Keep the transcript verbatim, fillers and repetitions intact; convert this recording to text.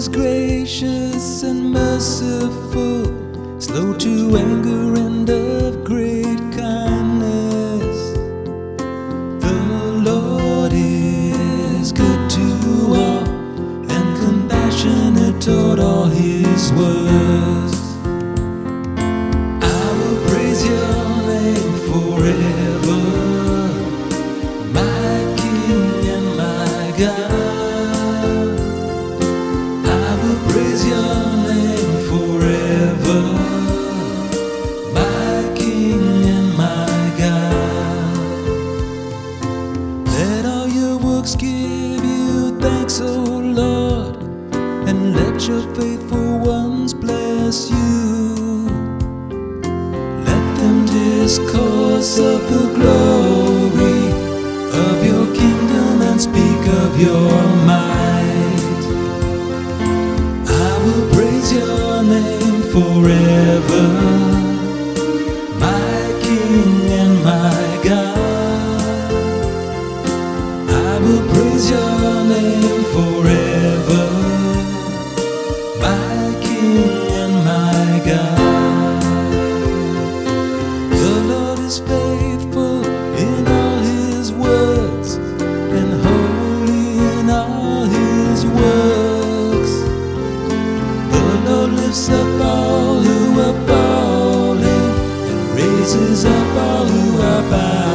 is gracious and merciful, slow to anger and of great kindness. The Lord is good to all and compassionate toward all his works. I will praise your name forever, my King and my God. Praise your name forever, my King and my God. Let all your works give you thanks, O Lord, and let your faithful ones bless you. Let them discourse of the glory of your kingdom and speak of your might. Your name forever, my King and my God. I will praise your name forever, my King and my God. The Lord is faithful in all his words and holy in all his words. Lifts up all who are falling and raises up all who are bowed.